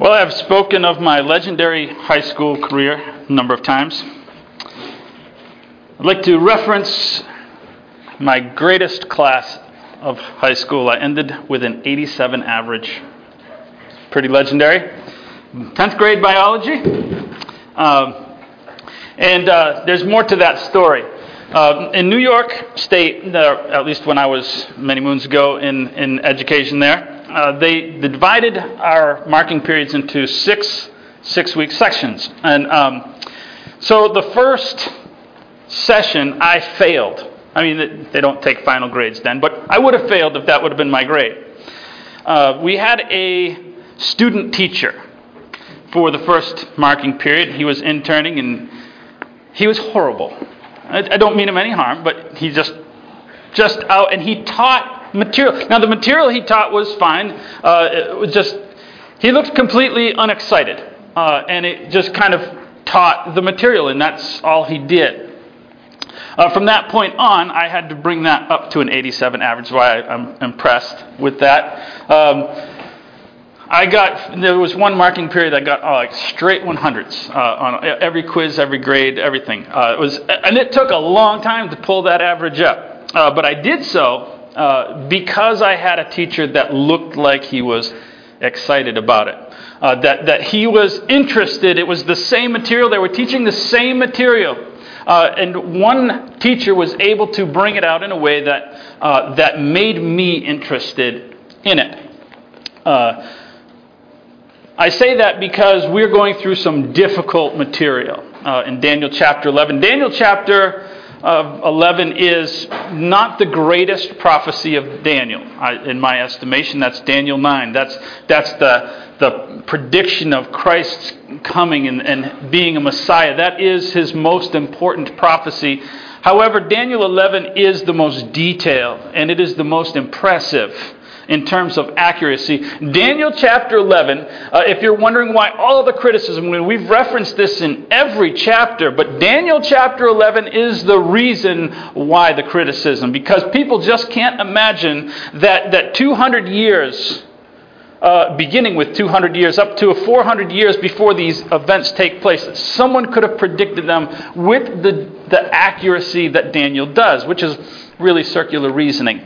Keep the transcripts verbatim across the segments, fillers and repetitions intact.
Well, I've spoken of my legendary high school career a number of times. I'd like to reference my greatest class of high school. I ended with an eighty-seven average. Pretty legendary. tenth grade biology. Um, and uh, there's more to that story. Uh, in New York State, uh, at least when I was many moons ago in, in education there, Uh, they divided our marking periods into six six-week sections. And um, so the first session, I failed. I mean, they don't take final grades then, but I would have failed if that would have been my grade. Uh, we had a student teacher for the first marking period. He was interning, and he was horrible. I, I don't mean him any harm, but he just just out, and he taught material. Now, the material he taught was fine. Uh, it was just, he looked completely unexcited. Uh, and it just kind of taught the material, and that's all he did. Uh, from that point on, I had to bring that up to an eighty-seven average, why I, I'm impressed with that. Um, I got, there was one marking period I got oh, like straight one hundreds uh, on every quiz, every grade, everything. Uh, it was, and it took a long time to pull that average up. Uh, but I did so. Uh, because I had a teacher that looked like he was excited about it, uh, that, that he was interested. It was the same material. They were teaching the same material. Uh, and one teacher was able to bring it out in a way that uh, that made me interested in it. Uh, I say that because we're going through some difficult material uh, in Daniel chapter eleven. Daniel chapter of eleven is not the greatest prophecy of Daniel. I, in my estimation, that's Daniel nine. That's that's the the prediction of Christ's coming and, and being a Messiah. That is his most important prophecy. However, Daniel eleven is the most detailed, and it is the most impressive in terms of accuracy. Daniel chapter eleven, uh, if you're wondering why all the criticism, we've referenced this in every chapter, but Daniel chapter eleven is the reason why the criticism, because people just can't imagine that, that two hundred years, uh, beginning with two hundred years, up to four hundred years before these events take place, that someone could have predicted them with the, the accuracy that Daniel does, which is really circular reasoning.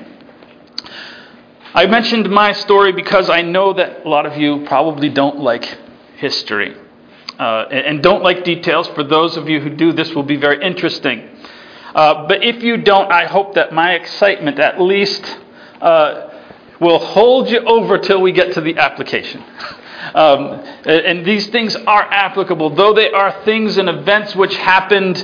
I mentioned my story because I know that a lot of you probably don't like history uh, and don't like details. For those of you who do, this will be very interesting. Uh, but if you don't, I hope that my excitement at least uh, will hold you over till we get to the application. Um, and these things are applicable, though they are things and events which happened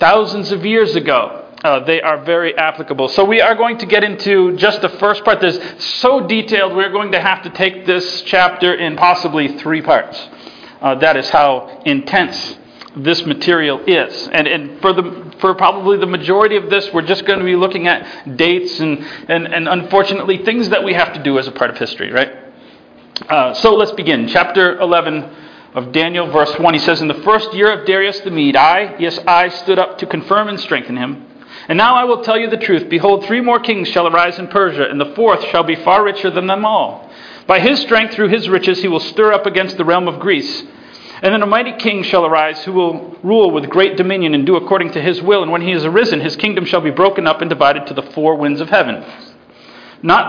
thousands of years ago. Uh, they are very applicable. So we are going to get into just the first part. This is so detailed, we're going to have to take this chapter in possibly three parts. Uh, that is how intense this material is. And, and for the for probably the majority of this, we're just going to be looking at dates and, and, and unfortunately things that we have to do as a part of history, right? Uh, so let's begin. Chapter eleven of Daniel, verse one. He says, "In the first year of Darius the Mede, I, yes, I stood up to confirm and strengthen him. And now I will tell you the truth. Behold, three more kings shall arise in Persia, and the fourth shall be far richer than them all. By his strength, through his riches, he will stir up against the realm of Greece. And then a mighty king shall arise, who will rule with great dominion and do according to his will. And when he is arisen, his kingdom shall be broken up and divided to the four winds of heaven, not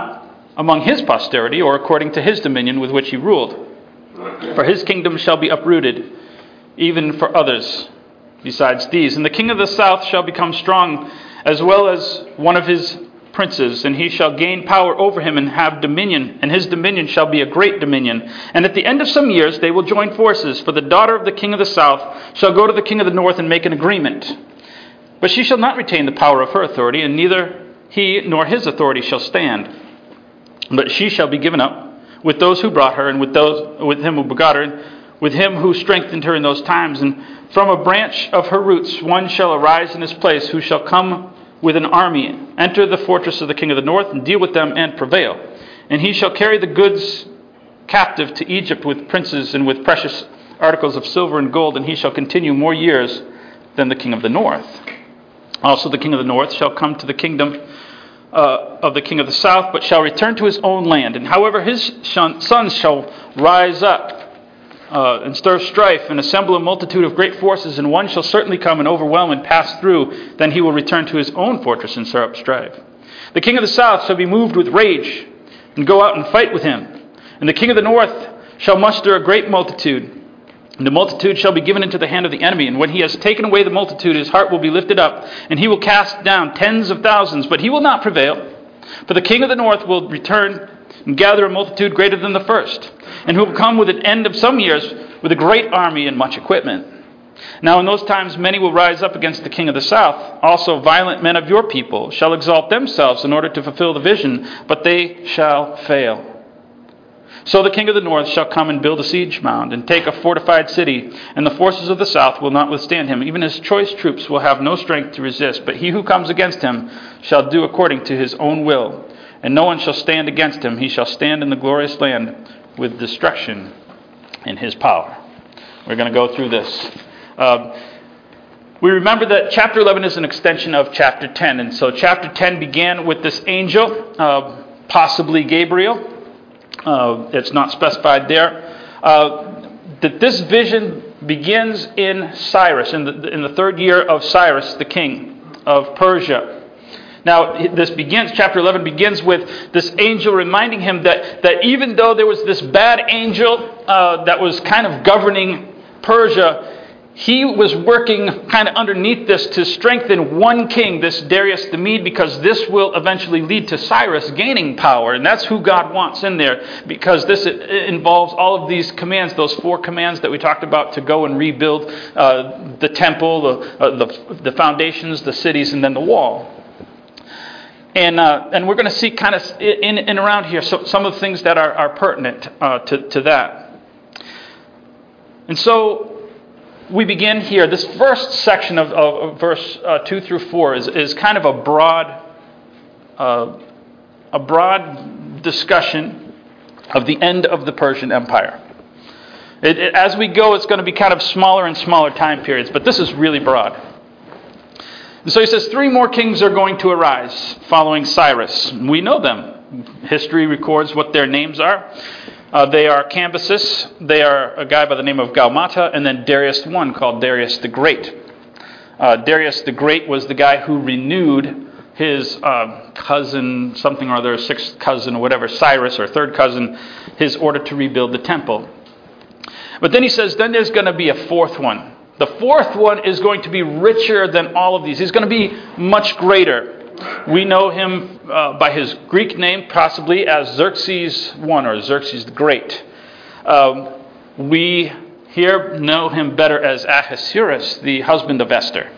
among his posterity or according to his dominion with which he ruled. For his kingdom shall be uprooted, even for others besides these. And the king of the south shall become strong, as well as one of his princes, and he shall gain power over him and have dominion, and his dominion shall be a great dominion. And at the end of some years they will join forces, for the daughter of the king of the south shall go to the king of the north and make an agreement. But she shall not retain the power of her authority, and neither he nor his authority shall stand. But she shall be given up with those who brought her, and with those with him who begot her, with him who strengthened her in those times. And from a branch of her roots one shall arise in his place, who shall come with an army, enter the fortress of the king of the north, and deal with them and prevail. And he shall carry the goods captive to Egypt with princes and with precious articles of silver and gold, and he shall continue more years than the king of the north. Also the king of the north shall come to the kingdom Uh, of the king of the south, but shall return to his own land. And however his sons shall rise up uh, and stir strife, and assemble a multitude of great forces, and one shall certainly come and overwhelm and pass through. Then he will return to his own fortress and stir up strife. The king of the south shall be moved with rage, and go out and fight with him. And the king of the north shall muster a great multitude, and the multitude shall be given into the hand of the enemy. And when he has taken away the multitude, his heart will be lifted up, and he will cast down tens of thousands, but he will not prevail. For the king of the north will return and gather a multitude greater than the first, and who will come with an end of some years with a great army and much equipment. Now in those times many will rise up against the king of the south. Also violent men of your people shall exalt themselves in order to fulfill the vision, but they shall fail. So the king of the north shall come and build a siege mound, and take a fortified city, and the forces of the south will not withstand him. Even his choice troops will have no strength to resist, but he who comes against him shall do according to his own will, and no one shall stand against him. He shall stand in the glorious land with destruction in his power. We're going to go through this. Uh, we remember that chapter eleven is an extension of chapter ten, and so chapter ten began with this angel, uh, possibly Gabriel. Uh, it's not specified there. Uh, that this vision begins in Cyrus, in the, in the third year of Cyrus, the king of Persia. Now, this begins. Chapter eleven begins with this angel reminding him that that even though there was this bad angel uh, that was kind of governing Persia, he was working kind of underneath this to strengthen one king, this Darius the Mede, because this will eventually lead to Cyrus gaining power. And that's who God wants in there, because this involves all of these commands, those four commands that we talked about to go and rebuild uh, the temple, the, uh, the the foundations, the cities, and then the wall. And uh, and we're going to see kind of in and around here so, some of the things that are, are pertinent uh, to, to that. And so we begin here. This first section of, of verse uh, two through four is, is kind of a broad, uh, a broad discussion of the end of the Persian Empire. It, it, as we go, it's going to be kind of smaller and smaller time periods, but this is really broad. And so he says, three more kings are going to arise following Cyrus. We know them. History records what their names are. Uh, they are Cambyses, they are a guy by the name of Gaumata, and then Darius I, called Darius the Great. Uh, Darius the Great was the guy who renewed his uh, cousin, something or other, sixth cousin or whatever, Cyrus, or third cousin, his order to rebuild the temple. But then he says, then there's going to be a fourth one. The fourth one is going to be richer than all of these. He's going to be much greater. We know him uh, by his Greek name, possibly as Xerxes I, or Xerxes the Great. Um, we here know him better as Ahasuerus, the husband of Esther.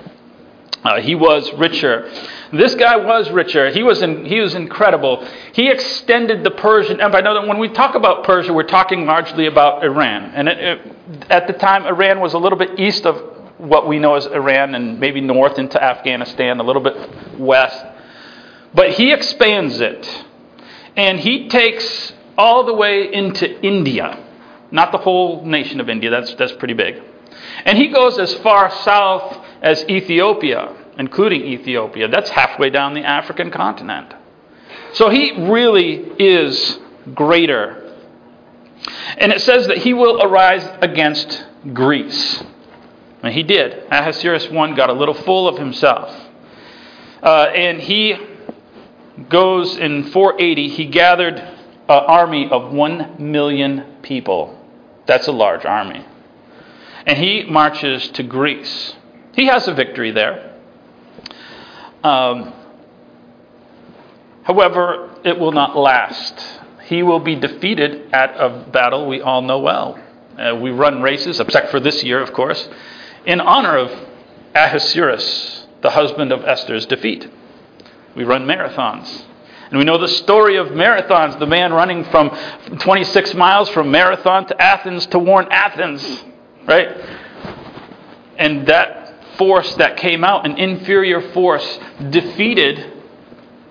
Uh, he was richer. This guy was richer. He was in, he was incredible. He extended the Persian Empire. I know that when we talk about Persia, we're talking largely about Iran. And it, it, at the time, Iran was a little bit east of what we know as Iran, and maybe north into Afghanistan, a little bit west. But he expands it, and he takes all the way into India. Not the whole nation of India, that's that's pretty big. And he goes as far south as Ethiopia, including Ethiopia. That's halfway down the African continent. So he really is greater. And it says that he will arise against Greece. And he did. Ahasuerus one got a little full of himself. Uh, and he goes in four eighty, he gathered an army of one million people. That's a large army. And he marches to Greece. He has a victory there. Um, however, it will not last. He will be defeated at a battle we all know well. Uh, we run races, except for this year, of course, in honor of Ahasuerus, the husband of Esther's defeat. We run marathons. And we know the story of marathons, the man running from twenty-six miles from Marathon to Athens to warn Athens, right? And that force that came out, an inferior force, defeated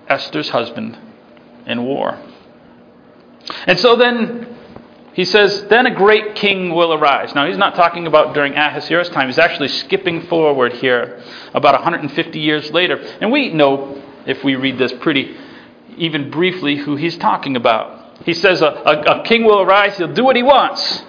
Esther's husband in war. And so then he says, then a great king will arise. Now, he's not talking about during Ahasuerus' time. He's actually skipping forward here about one hundred fifty years later. And we know, if we read this pretty, even briefly, who he's talking about. He says a, a, a king will arise. He'll do what he wants.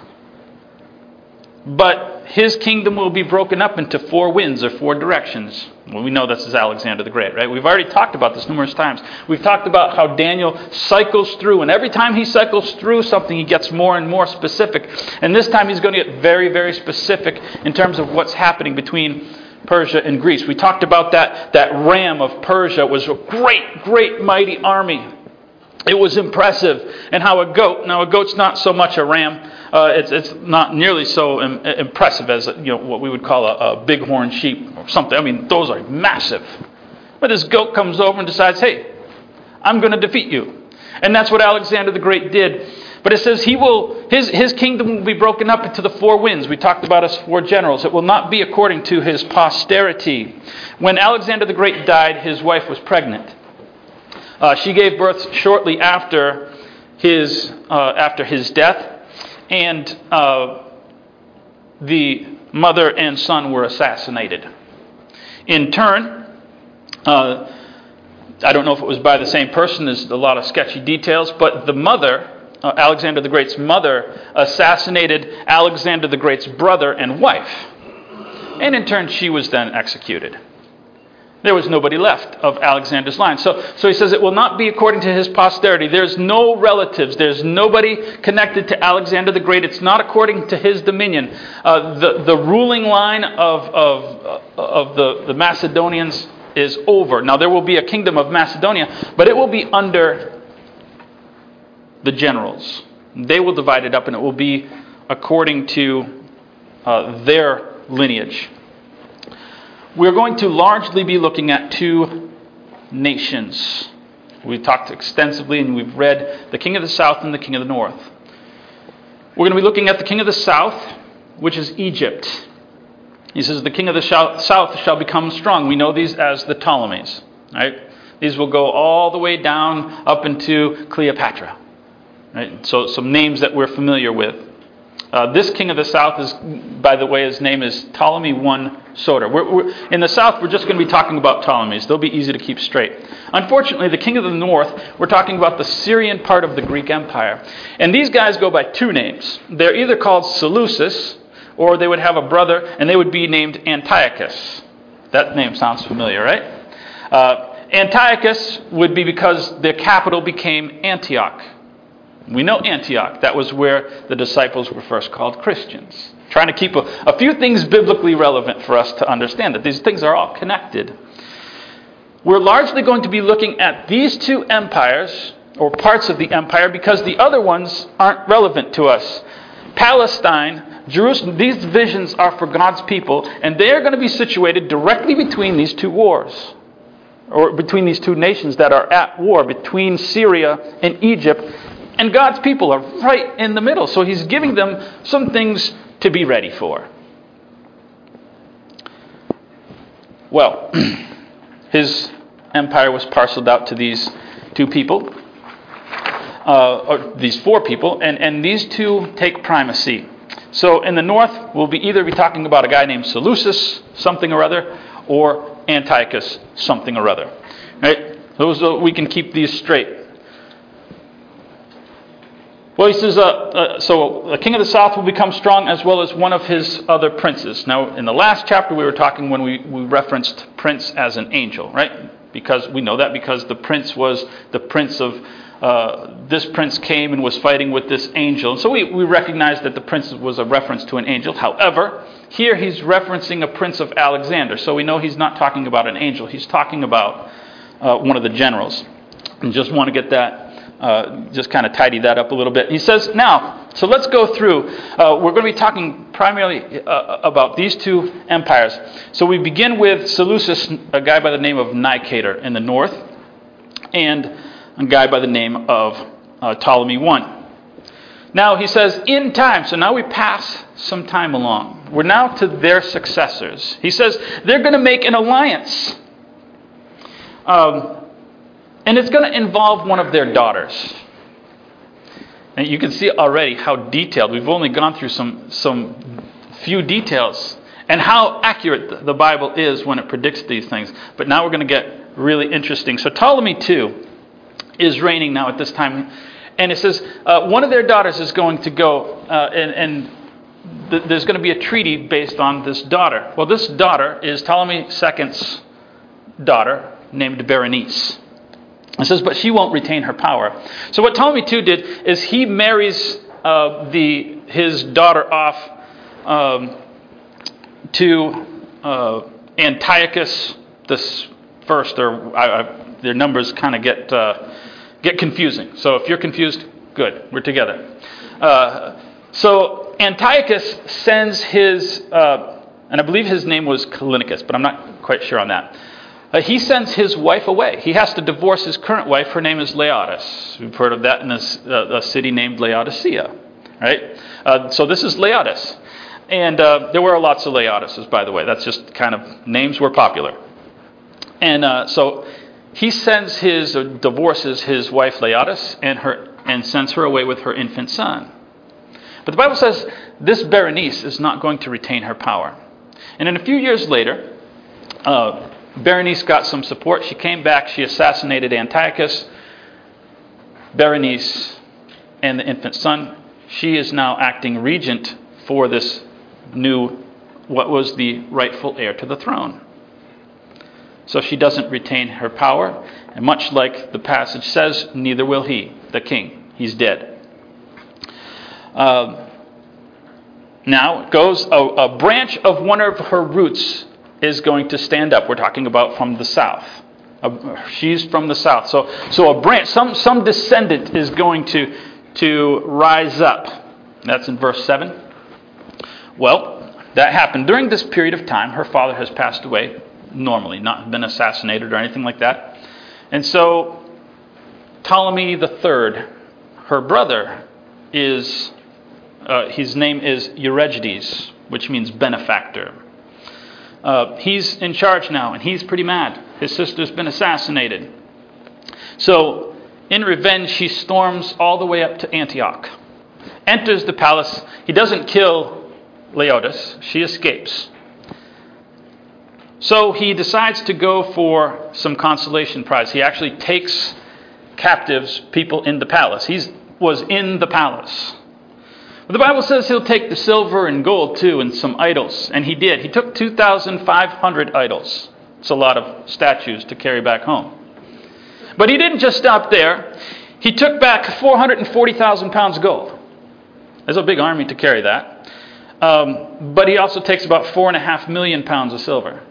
But his kingdom will be broken up into four winds or four directions. Well, we know this is Alexander the Great, right? We've already talked about this numerous times. We've talked about how Daniel cycles through, and every time he cycles through something, he gets more and more specific. And this time he's going to get very, very specific in terms of what's happening between Persia and Greece. We talked about that, that ram of Persia was a great, great, mighty army. It was impressive. And how a goat, now a goat's not so much a ram, uh, it's, it's not nearly so im- impressive as, you know, what we would call a, a bighorn sheep or something. I mean, those are massive. But this goat comes over and decides, hey, I'm going to defeat you. And that's what Alexander the Great did. But it says he will his his kingdom will be broken up into the four winds. We talked about his four generals. It will not be according to his posterity. When Alexander the Great died, his wife was pregnant. Uh, she gave birth shortly after his uh, after his death, and uh, the mother and son were assassinated. In turn, uh, I don't know if it was by the same person. There's a lot of sketchy details, but the mother. Uh, Alexander the Great's mother assassinated Alexander the Great's brother and wife. And in turn, she was then executed. There was nobody left of Alexander's line. So, so he says it will not be according to his posterity. There's no relatives. There's nobody connected to Alexander the Great. It's not according to his dominion. Uh, the, the ruling line of, of, of the, the Macedonians is over. Now, there will be a kingdom of Macedonia, but it will be under the generals. They will divide it up, and it will be according to uh, their lineage. We're going to largely be looking at two nations. We've talked extensively, and we've read the king of the south and the king of the north. We're going to be looking at the king of the south, which is Egypt. He says, the king of the south shall become strong. We know these as the Ptolemies, right? These will go all the way down up into Cleopatra. Right, so some names that we're familiar with. Uh, this king of the south is, by the way, his name is Ptolemy the first Soter. We're, we're, in the south, we're just going to be talking about Ptolemies. They'll be easy to keep straight. Unfortunately, the king of the north, we're talking about the Syrian part of the Greek Empire. And these guys go by two names. They're either called Seleucus, or they would have a brother, and they would be named Antiochus. That name sounds familiar, right? Uh, Antiochus would be because their capital became Antioch. We know Antioch. That was where the disciples were first called Christians. Trying to keep a, a few things biblically relevant for us to understand that these things are all connected. We're largely going to be looking at these two empires, or parts of the empire, because the other ones aren't relevant to us. Palestine, Jerusalem, these visions are for God's people, and they are going to be situated directly between these two wars, or between these two nations that are at war, between Syria and Egypt. And God's people are right in the middle. So he's giving them some things to be ready for. Well, his empire was parceled out to these two people, uh, or these four people, and, and these two take primacy. So in the north, we'll be either be talking about a guy named Seleucus, something or other, or Antiochus, something or other. Right? Those, we can keep these straight. Well, he says, uh, uh, so the king of the south will become strong, as well as one of his other princes. Now, in the last chapter, we were talking when we, we referenced prince as an angel, right? Because we know that because the prince was the prince of, uh, this prince came and was fighting with this angel. So we, we recognize that the prince was a reference to an angel. However, here he's referencing a prince of Alexander. So we know he's not talking about an angel. He's talking about uh, one of the generals. And just want to get that. Uh, just kind of tidy that up a little bit. He says, now, so let's go through. Uh, we're going to be talking primarily uh, about these two empires. So we begin with Seleucus, a guy by the name of Nicator in the north, and a guy by the name of uh, Ptolemy the first. Now, he says, in time. So now we pass some time along. We're now to their successors. He says, they're going to make an alliance. Um And it's going to involve one of their daughters. And you can see already how detailed. We've only gone through some, some few details. And how accurate the Bible is when it predicts these things. But now we're going to get really interesting. So Ptolemy the second is reigning now at this time. And it says uh, one of their daughters is going to go uh, and, and th- there's going to be a treaty based on this daughter. Well, this daughter is Ptolemy the second's daughter named Berenice. It says, but she won't retain her power. So what Ptolemy the second did is he marries uh, the his daughter off um, to uh, Antiochus this first, or I, I, their numbers kind of get uh, get confusing. So if you're confused, good, we're together. Uh, so Antiochus sends his, uh, and I believe his name was Callinicus, but I'm not quite sure on that. Uh, he sends his wife away. He has to divorce his current wife. Her name is Laodicea. We've heard of that in a, uh, a city named Laodicea, right? Uh, so this is Laodicea. And uh, there were lots of Laodiceas, by the way. That's just kind of names were popular. And uh, so he sends his, uh, divorces his wife Laodicea and her, and sends her away with her infant son. But the Bible says this Berenice is not going to retain her power. And then a few years later, uh, Berenice got some support. She came back. She assassinated Antiochus, Berenice, and the infant son. She is now acting regent for this new, what was the rightful heir to the throne. So she doesn't retain her power. And much like the passage says, neither will he, the king. He's dead. Uh, now it goes, a, a branch of one of her roots is going to stand up. We're talking about from the south. Uh, she's from the south. So so a branch, some some descendant is going to to rise up. That's in verse seven. Well, that happened. During this period of time, her father has passed away normally, not been assassinated or anything like that. And so Ptolemy the third, her brother, is uh, his name is Euergetes, which means benefactor. Uh, he's in charge now, and he's pretty mad. His sister's been assassinated. So in revenge, she storms all the way up to Antioch, enters the palace. He doesn't kill Laodice. She escapes. So he decides to go for some consolation prize. He actually takes captives, people in the palace. He was in the palace. But the Bible says he'll take the silver and gold too, and some idols. And he did. He took two thousand five hundred idols. It's a lot of statues to carry back home. But he didn't just stop there. He took back four hundred forty thousand pounds of gold. There's a big army to carry that. Um, but he also takes about four and a half million pounds of silver.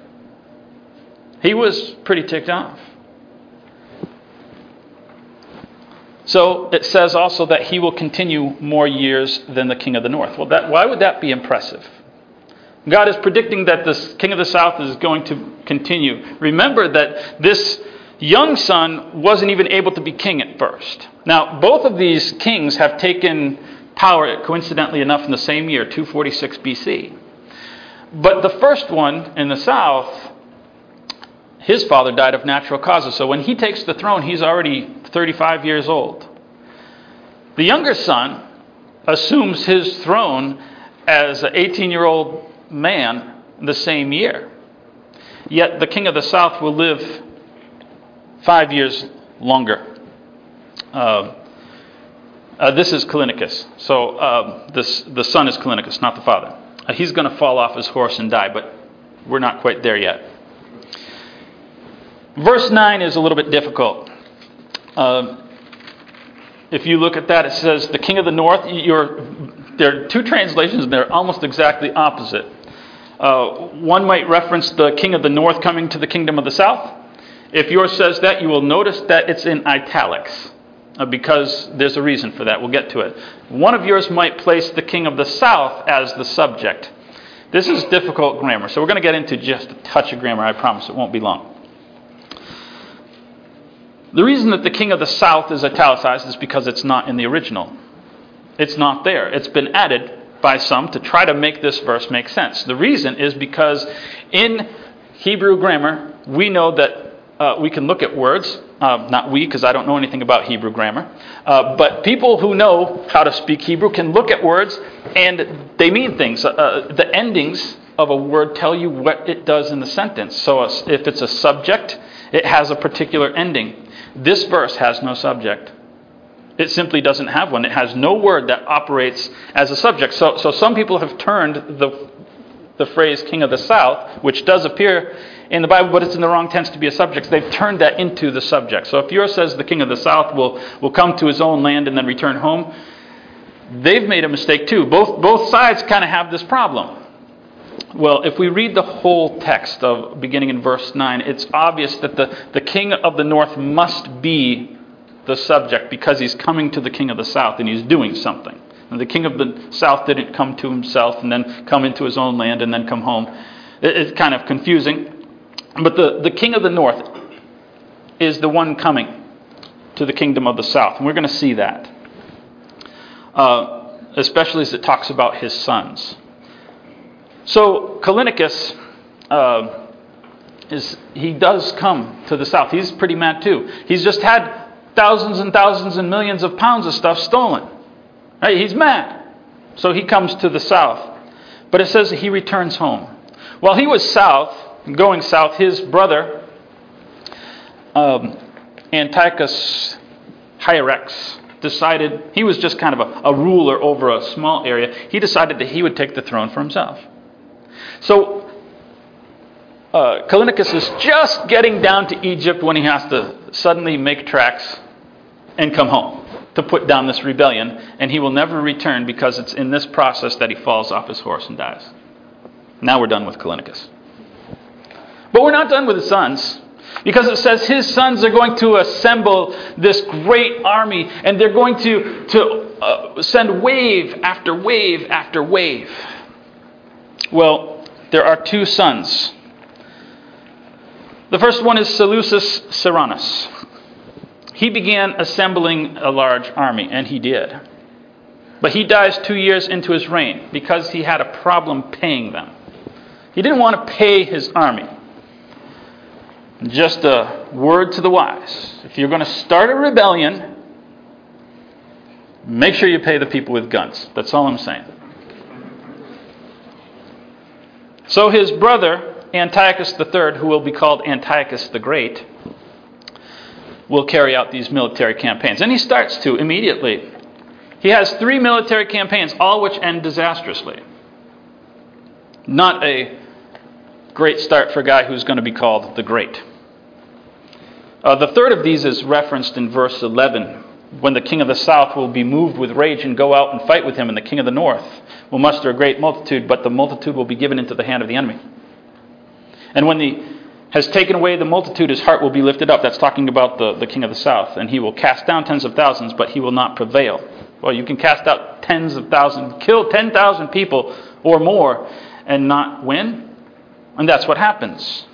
He was pretty ticked off. So it says also that he will continue more years than the king of the north. Well, that, why would that be impressive? God is predicting that this king of the south is going to continue. Remember that this young son wasn't even able to be king at first. Now, both of these kings have taken power, coincidentally enough, in the same year, two forty-six B C. But the first one in the south, his father died of natural causes. So when he takes the throne, he's already thirty-five years old. The younger son assumes his throne as an eighteen-year-old man the same year. Yet the king of the south will live five years longer. Uh, uh, this is Callinicus. So uh, this, the son is Callinicus, not the father. Uh, he's going to fall off his horse and die, but we're not quite there yet. Verse nine is a little bit difficult. Uh, if you look at that, it says, the king of the north, you're, there are two translations, and they're almost exactly opposite. Uh, one might reference the king of the north coming to the kingdom of the south. If yours says that, you will notice that it's in italics, uh, because there's a reason for that. We'll get to it. One of yours might place the king of the south as the subject. This is difficult grammar, so we're going to get into just a touch of grammar. I promise it won't be long. The reason that the king of the south is italicized is because it's not in the original. It's not there. It's been added by some to try to make this verse make sense. The reason is because in Hebrew grammar, we know that uh, we can look at words. Uh, not we, because I don't know anything about Hebrew grammar. Uh, but people who know how to speak Hebrew can look at words and they mean things. Uh, the endings of a word tell you what it does in the sentence. So if it's a subject, it has a particular ending. This verse has no subject. It simply doesn't have one. It has no word that operates as a subject. So, so some people have turned the the phrase king of the south, which does appear in the Bible, but it's in the wrong tense to be a subject. They've turned that into the subject. So if yours says the king of the south will, will come to his own land and then return home, they've made a mistake too. Both both sides kind of have this problem. Well, if we read the whole text of beginning in verse nine, it's obvious that the, the king of the north must be the subject, because he's coming to the king of the south and he's doing something. And the king of the south didn't come to himself and then come into his own land and then come home. It, it's kind of confusing. But the, the king of the north is the one coming to the kingdom of the south. And we're going to see that. Uh, especially as it talks about his sons. So Callinicus, uh, is he does come to the south. He's pretty mad too. He's just had thousands and thousands and millions of pounds of stuff stolen. Right? He's mad. So he comes to the south. But it says that he returns home. While he was south, going south, his brother, um, Antiochus Hyrex, decided, he was just kind of a, a ruler over a small area, he decided that he would take the throne for himself. So, uh, Callinicus is just getting down to Egypt when he has to suddenly make tracks and come home to put down this rebellion, and he will never return, because it's in this process that he falls off his horse and dies. Now we're done with Callinicus. But we're not done with his sons, because it says his sons are going to assemble this great army, and they're going to, to uh, send wave after wave after wave. Well, there are two sons. The first one is Seleucus Ceraunus. He began assembling a large army, and he did. But he dies two years into his reign, because he had a problem paying them. He didn't want to pay his army. Just a word to the wise. If you're going to start a rebellion, make sure you pay the people with guns. That's all I'm saying. So his brother, Antiochus the third, who will be called Antiochus the Great, will carry out these military campaigns. And he starts to immediately. He has three military campaigns, all which end disastrously. Not a great start for a guy who's going to be called the Great. Uh, the third of these is referenced in verse eleven, when the king of the south will be moved with rage and go out and fight with him, and the king of the north will muster a great multitude, but the multitude will be given into the hand of the enemy. And when he has taken away the multitude, his heart will be lifted up. That's talking about the, the king of the south. And he will cast down tens of thousands, but he will not prevail. Well, you can cast out tens of thousands, kill ten thousand people or more, and not win. And that's what happens.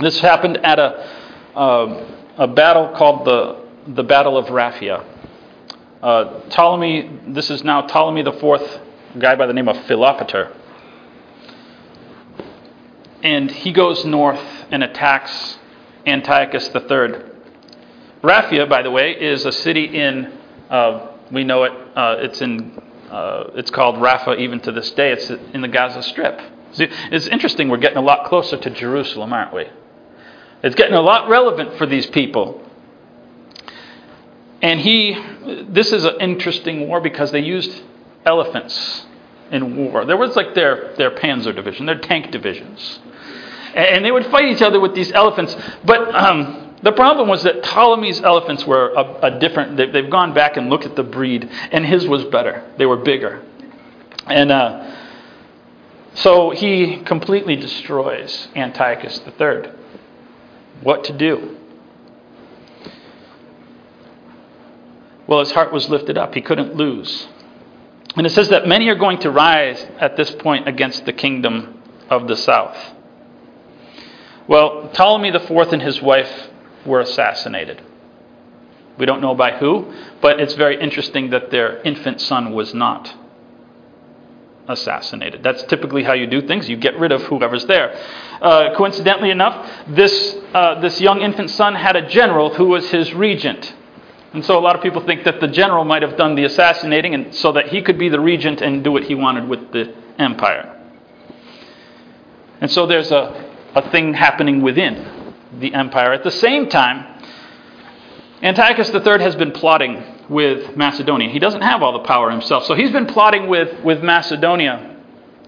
This happened at a uh, a battle called the the Battle of Raphia. Uh, Ptolemy, this is now Ptolemy the fourth, a guy by the name of Philopater. And he goes north and attacks Antiochus the third. Raphia, by the way, is a city in, uh, we know it, uh, it's in, uh, it's called Rapha even to this day. It's in the Gaza Strip. See, it's interesting, we're getting a lot closer to Jerusalem, aren't we? It's getting a lot relevant for these people. And he, this is an interesting war, because they used elephants in war. There was like their, their panzer division, their tank divisions. And they would fight each other with these elephants. But um, the problem was that Ptolemy's elephants were a, a different, they, they've gone back and looked at the breed, and his was better. They were bigger. And... Uh, So he completely destroys Antiochus the third. What to do? Well, his heart was lifted up. He couldn't lose. And it says that many are going to rise at this point against the kingdom of the south. Well, Ptolemy the fourth and his wife were assassinated. We don't know by who, but it's very interesting that their infant son was not assassinated. That's typically how you do things. You get rid of whoever's there. Uh, coincidentally enough, this uh, this young infant son had a general who was his regent. And so a lot of people think that the general might have done the assassinating, and so that he could be the regent and do what he wanted with the empire. And so there's a, a thing happening within the empire. At the same time, Antiochus the third has been plotting with Macedonia. He doesn't have all the power himself, so he's been plotting with, with Macedonia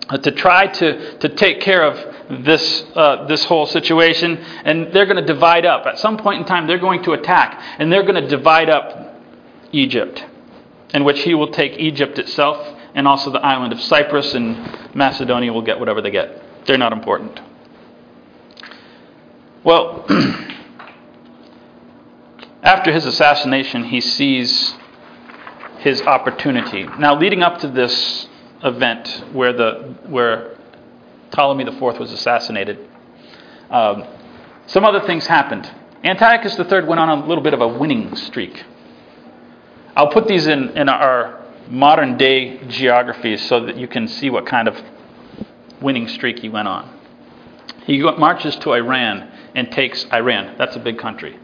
uh, to try to, to take care of this uh, this whole situation, and they're going to divide up. At some point in time, they're going to attack, and they're going to divide up Egypt, in which he will take Egypt itself and also the island of Cyprus, and Macedonia will get whatever they get. They're not important. Well, after his assassination, he sees his opportunity. Now, leading up to this event where the where Ptolemy the fourth was assassinated, um, some other things happened. Antiochus the third went on a little bit of a winning streak. I'll put these in, in our modern-day geography so that you can see what kind of winning streak he went on. He marches to Iran and takes Iran. That's a big country.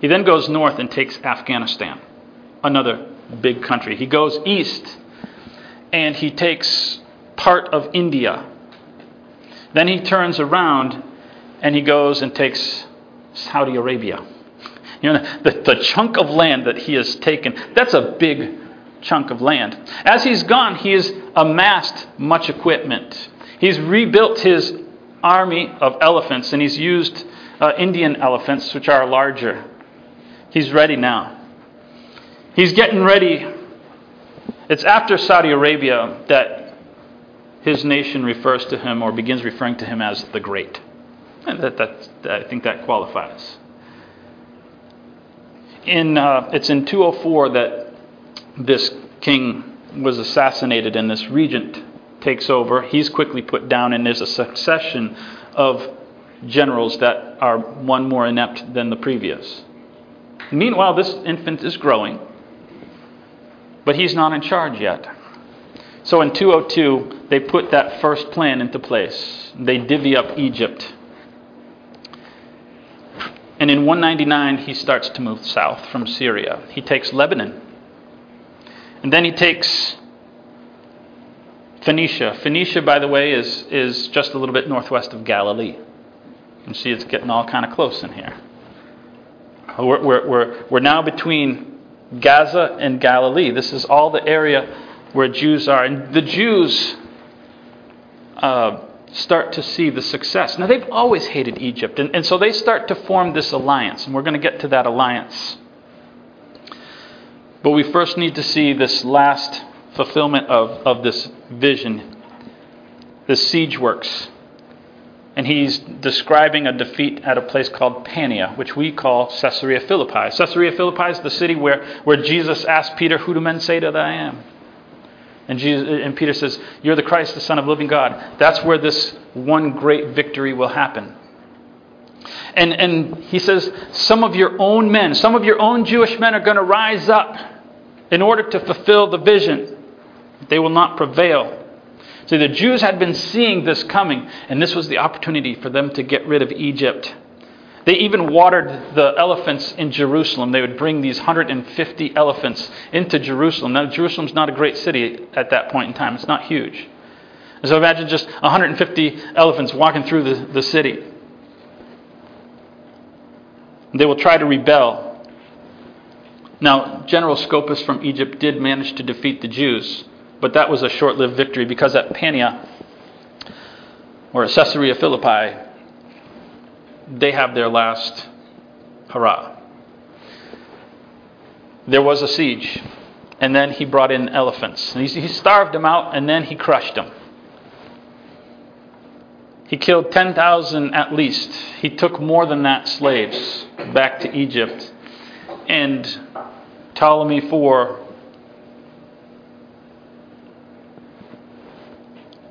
He then goes north and takes Afghanistan, another big country. He goes east and he takes part of India. Then he turns around and he goes and takes Saudi Arabia. You know, the, the chunk of land that he has taken, that's a big chunk of land. As he's gone, he has amassed much equipment. He's rebuilt his army of elephants, and he's used uh, Indian elephants, which are larger. He's ready now. He's getting ready. It's after Saudi Arabia that his nation refers to him or begins referring to him as the Great. And that, that, that I think that qualifies. In uh, it's in two oh four that this king was assassinated, and this regent takes over. He's quickly put down, and there's a succession of generals that are one more inept than the previous. Meanwhile, this infant is growing, but he's not in charge yet. So in two oh two, they put that first plan into place. They divvy up Egypt. And in one ninety-nine, he starts to move south from Syria. He takes Lebanon. And then he takes Phoenicia. Phoenicia, by the way, is, is just a little bit northwest of Galilee. You see, it's getting all kind of close in here. We're, we're, we're, we're now between Gaza and Galilee. This is all the area where Jews are. And the Jews uh, start to see the success. Now, they've always hated Egypt. And, and so they start to form this alliance. And we're going to get to that alliance. But we first need to see this last fulfillment of, of this vision, the siege works. And he's describing a defeat at a place called Pania, which we call Caesarea Philippi. Caesarea Philippi is the city where, where Jesus asked Peter, "Who do men say that I am?" And, Jesus, and Peter says, "You're the Christ, the Son of the living God." That's where this one great victory will happen. And, and he says, some of your own men, some of your own Jewish men are going to rise up in order to fulfill the vision. They will not prevail. See, the Jews had been seeing this coming, and this was the opportunity for them to get rid of Egypt. They even watered the elephants in Jerusalem. They would bring these one hundred fifty elephants into Jerusalem. Now, Jerusalem's not a great city at that point in time. It's not huge. And so imagine just one hundred fifty elephants walking through the, the city. They will try to rebel. Now, General Scopus from Egypt did manage to defeat the Jews. But that was a short-lived victory, because at Pania, or Caesarea Philippi, they have their last hurrah. There was a siege, and then he brought in elephants. And he starved them out, and then he crushed them. He killed ten thousand at least. He took more than that slaves back to Egypt. And Ptolemy the fourth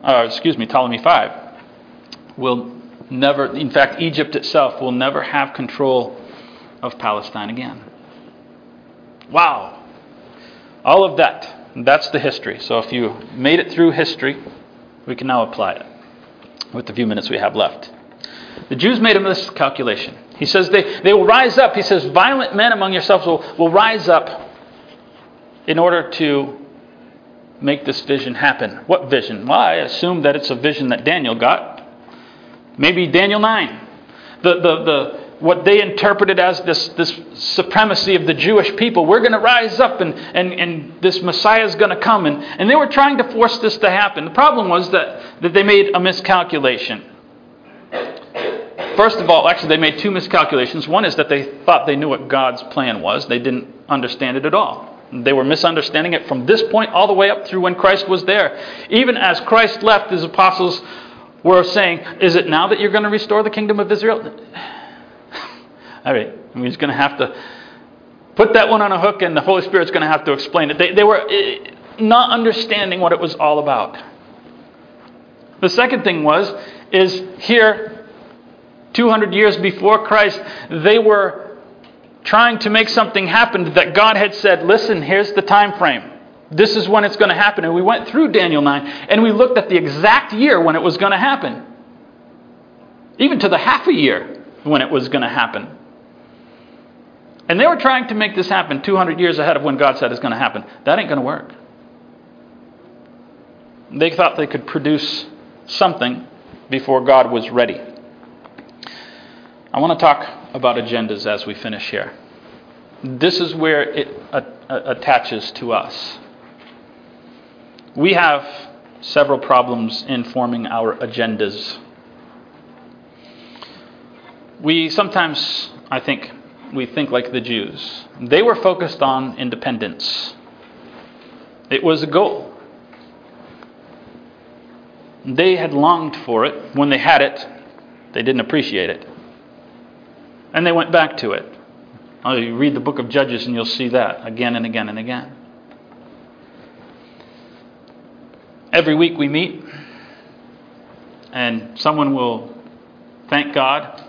Uh, excuse me, Ptolemy V will never, in fact, Egypt itself will never have control of Palestine again. Wow. All of that, that's the history. So if you made it through history, we can now apply it with the few minutes we have left. The Jews made a miscalculation. He says they, they will rise up. He says, violent men among yourselves will, will rise up in order to make this vision happen. What vision? Well, I assume that it's a vision that Daniel got. Maybe Daniel nine. The the the what they interpreted as this, this supremacy of the Jewish people. We're going to rise up and, and, and this Messiah is going to come. And, and they were trying to force this to happen. The problem was that, that they made a miscalculation. First of all, actually they made two miscalculations. One is that they thought they knew what God's plan was. They didn't understand it at all. They were misunderstanding it from this point all the way up through when Christ was there. Even as Christ left, his apostles were saying, is it now that you're going to restore the kingdom of Israel? All right, we're just going to have to put that one on a hook and the Holy Spirit's going to have to explain it. They, they were not understanding what it was all about. The second thing was, is here, two hundred years before Christ, they were trying to make something happen that God had said, listen, here's the time frame. This is when it's going to happen. And we went through Daniel nine and we looked at the exact year when it was going to happen. Even to the half a year when it was going to happen. And they were trying to make this happen two hundred years ahead of when God said it's going to happen. That ain't going to work. They thought they could produce something before God was ready. I want to talk about agendas as we finish here. This is where it uh, attaches to us. We have several problems in forming our agendas. We sometimes, I think, we think like the Jews. They were focused on independence. It was a goal. They had longed for it. When they had it, they didn't appreciate it. And they went back to it. Oh, you read the book of Judges and you'll see that again and again and again. Every week we meet and someone will thank God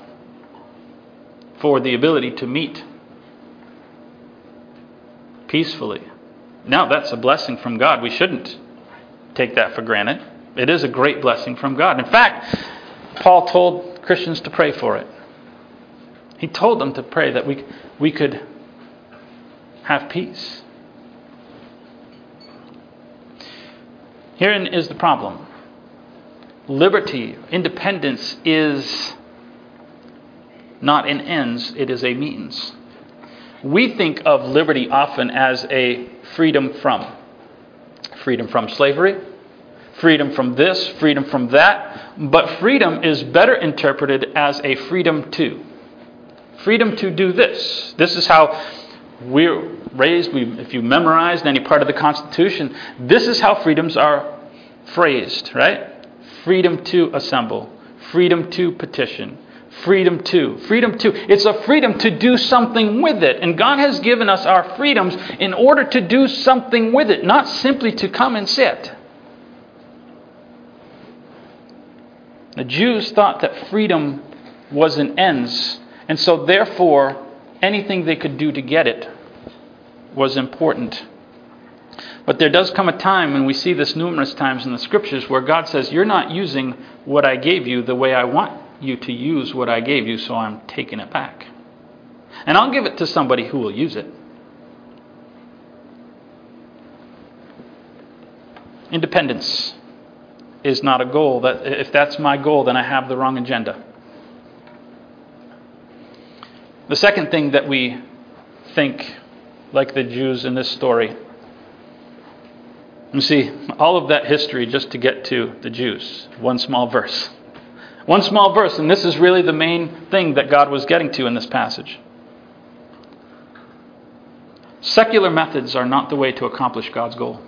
for the ability to meet peacefully. Now that's a blessing from God. We shouldn't take that for granted. It is a great blessing from God. In fact, Paul told Christians to pray for it. He told them to pray that we we could have peace. Herein is the problem. Liberty, independence is not an ends, it is a means. We think of liberty often as a freedom from. Freedom from slavery, freedom from this, freedom from that. But freedom is better interpreted as a freedom to. Freedom to do this. This is how we're raised. We, if you memorized any part of the Constitution, this is how freedoms are phrased, right? Freedom to assemble. Freedom to petition. Freedom to. Freedom to. It's a freedom to do something with it. And God has given us our freedoms in order to do something with it, not simply to come and sit. The Jews thought that freedom was an ends. And so, therefore, anything they could do to get it was important. But there does come a time, and we see this numerous times in the Scriptures, where God says, you're not using what I gave you the way I want you to use what I gave you, so I'm taking it back. And I'll give it to somebody who will use it. Independence is not a goal. That, if that's my goal, then I have the wrong agenda. The second thing that we think, like the Jews in this story, you see, all of that history just to get to the Jews. One small verse. One small verse, and this is really the main thing that God was getting to in this passage. Secular methods are not the way to accomplish God's goal.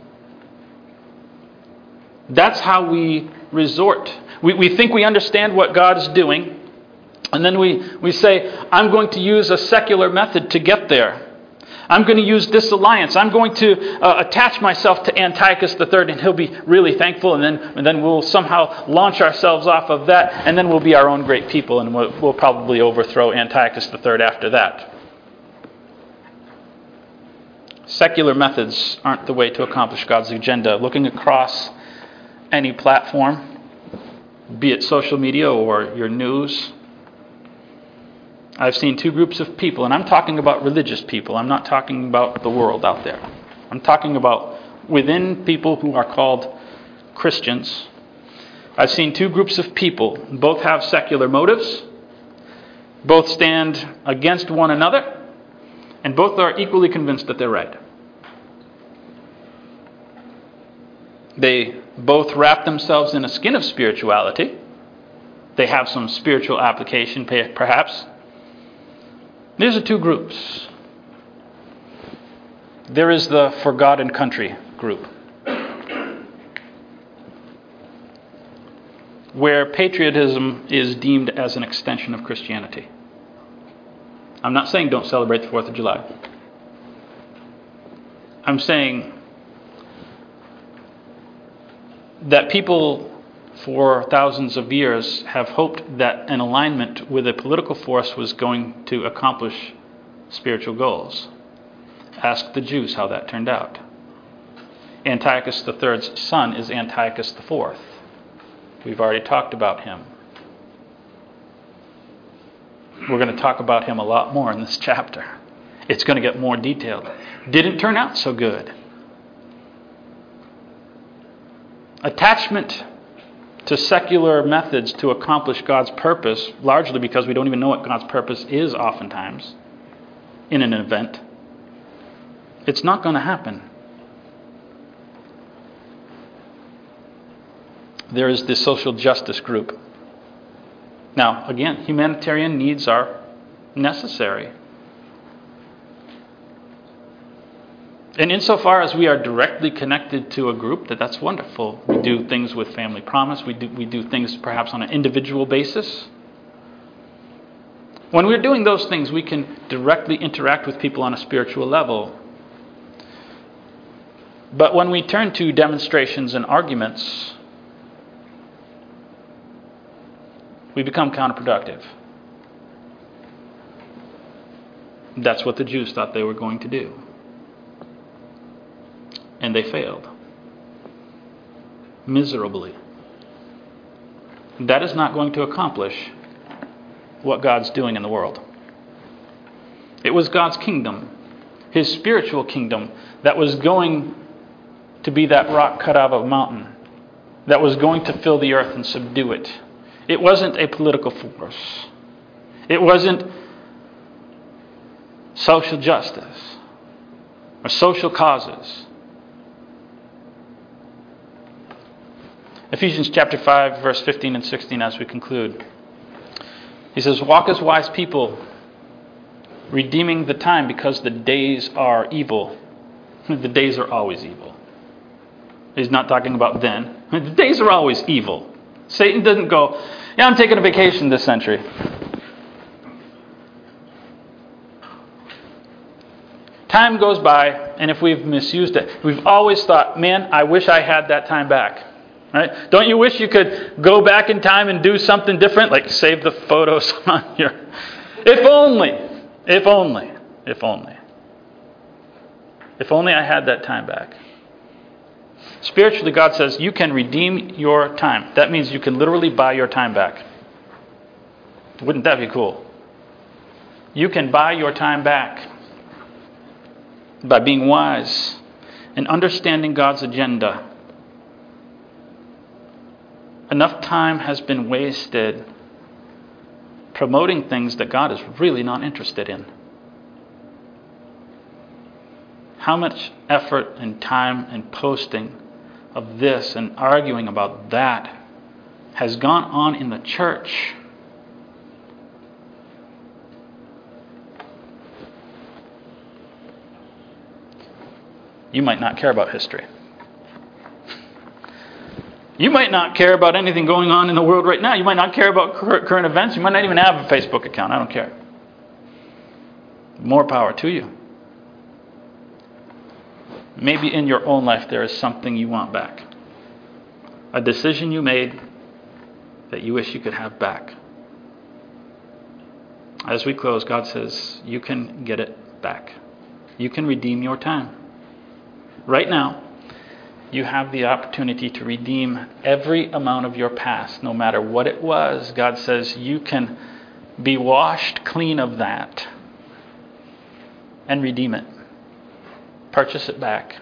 That's how we resort. We, we think we understand what God's doing. And then we, we say, I'm going to use a secular method to get there. I'm going to use this alliance. I'm going to uh, attach myself to Antiochus the third, and he'll be really thankful. And then and then we'll somehow launch ourselves off of that. And then we'll be our own great people. And we'll, we'll probably overthrow Antiochus the third after that. Secular methods aren't the way to accomplish God's agenda. Looking across any platform, be it social media or your news, I've seen two groups of people, and I'm talking about religious people. I'm not talking about the world out there. I'm talking about within people who are called Christians. I've seen two groups of people. Both have secular motives. Both stand against one another, and both are equally convinced that they're right. They both wrap themselves in a skin of spirituality. They have some spiritual application, perhaps. These are two groups. There is the forgotten country group, where patriotism is deemed as an extension of Christianity. I'm not saying don't celebrate the Fourth of July. I'm saying that people for thousands of years have hoped that an alignment with a political force was going to accomplish spiritual goals. Ask the Jews how that turned out. Antiochus the Third's son is Antiochus the Fourth. We've already talked about him. We're going to talk about him a lot more in this chapter. It's going to get more detailed. Didn't turn out so good. Attachment to secular methods to accomplish God's purpose, largely because we don't even know what God's purpose is oftentimes in an event, it's not going to happen. There is the social justice group. Now, again, humanitarian needs are necessary. And insofar as we are directly connected to a group, that that's wonderful. We do things with Family Promise. We do, we do things perhaps on an individual basis. When we're doing those things, we can directly interact with people on a spiritual level. But when we turn to demonstrations and arguments, we become counterproductive. That's what the Jews thought they were going to do. And they failed. Miserably. That is not going to accomplish what God's doing in the world. It was God's kingdom, His spiritual kingdom, that was going to be that rock cut out of a mountain, that was going to fill the earth and subdue it. It wasn't a political force. It wasn't social justice or social causes. Ephesians chapter five, verse fifteen and sixteen, as we conclude. He says, "Walk as wise people, redeeming the time, because the days are evil." The days are always evil. He's not talking about then. The days are always evil. Satan doesn't go, yeah, I'm taking a vacation this century. Time goes by, and if we've misused it, we've always thought, man, I wish I had that time back. Right? Don't you wish you could go back in time and do something different? Like save the photos on your... If only, if only, if only. If only I had that time back. Spiritually, God says you can redeem your time. That means you can literally buy your time back. Wouldn't that be cool? You can buy your time back by being wise and understanding God's agenda. Enough time has been wasted promoting things that God is really not interested in. How much effort and time and posting of this and arguing about that has gone on in the church? You might not care about history. You might not care about anything going on in the world right now. You might not care about current events. You might not even have a Facebook account. I don't care. More power to you. Maybe in your own life there is something you want back. A decision you made that you wish you could have back. As we close, God says, you can get it back. You can redeem your time. Right now, you have the opportunity to redeem every amount of your past, no matter what it was. God says you can be washed clean of that and redeem it. Purchase it back.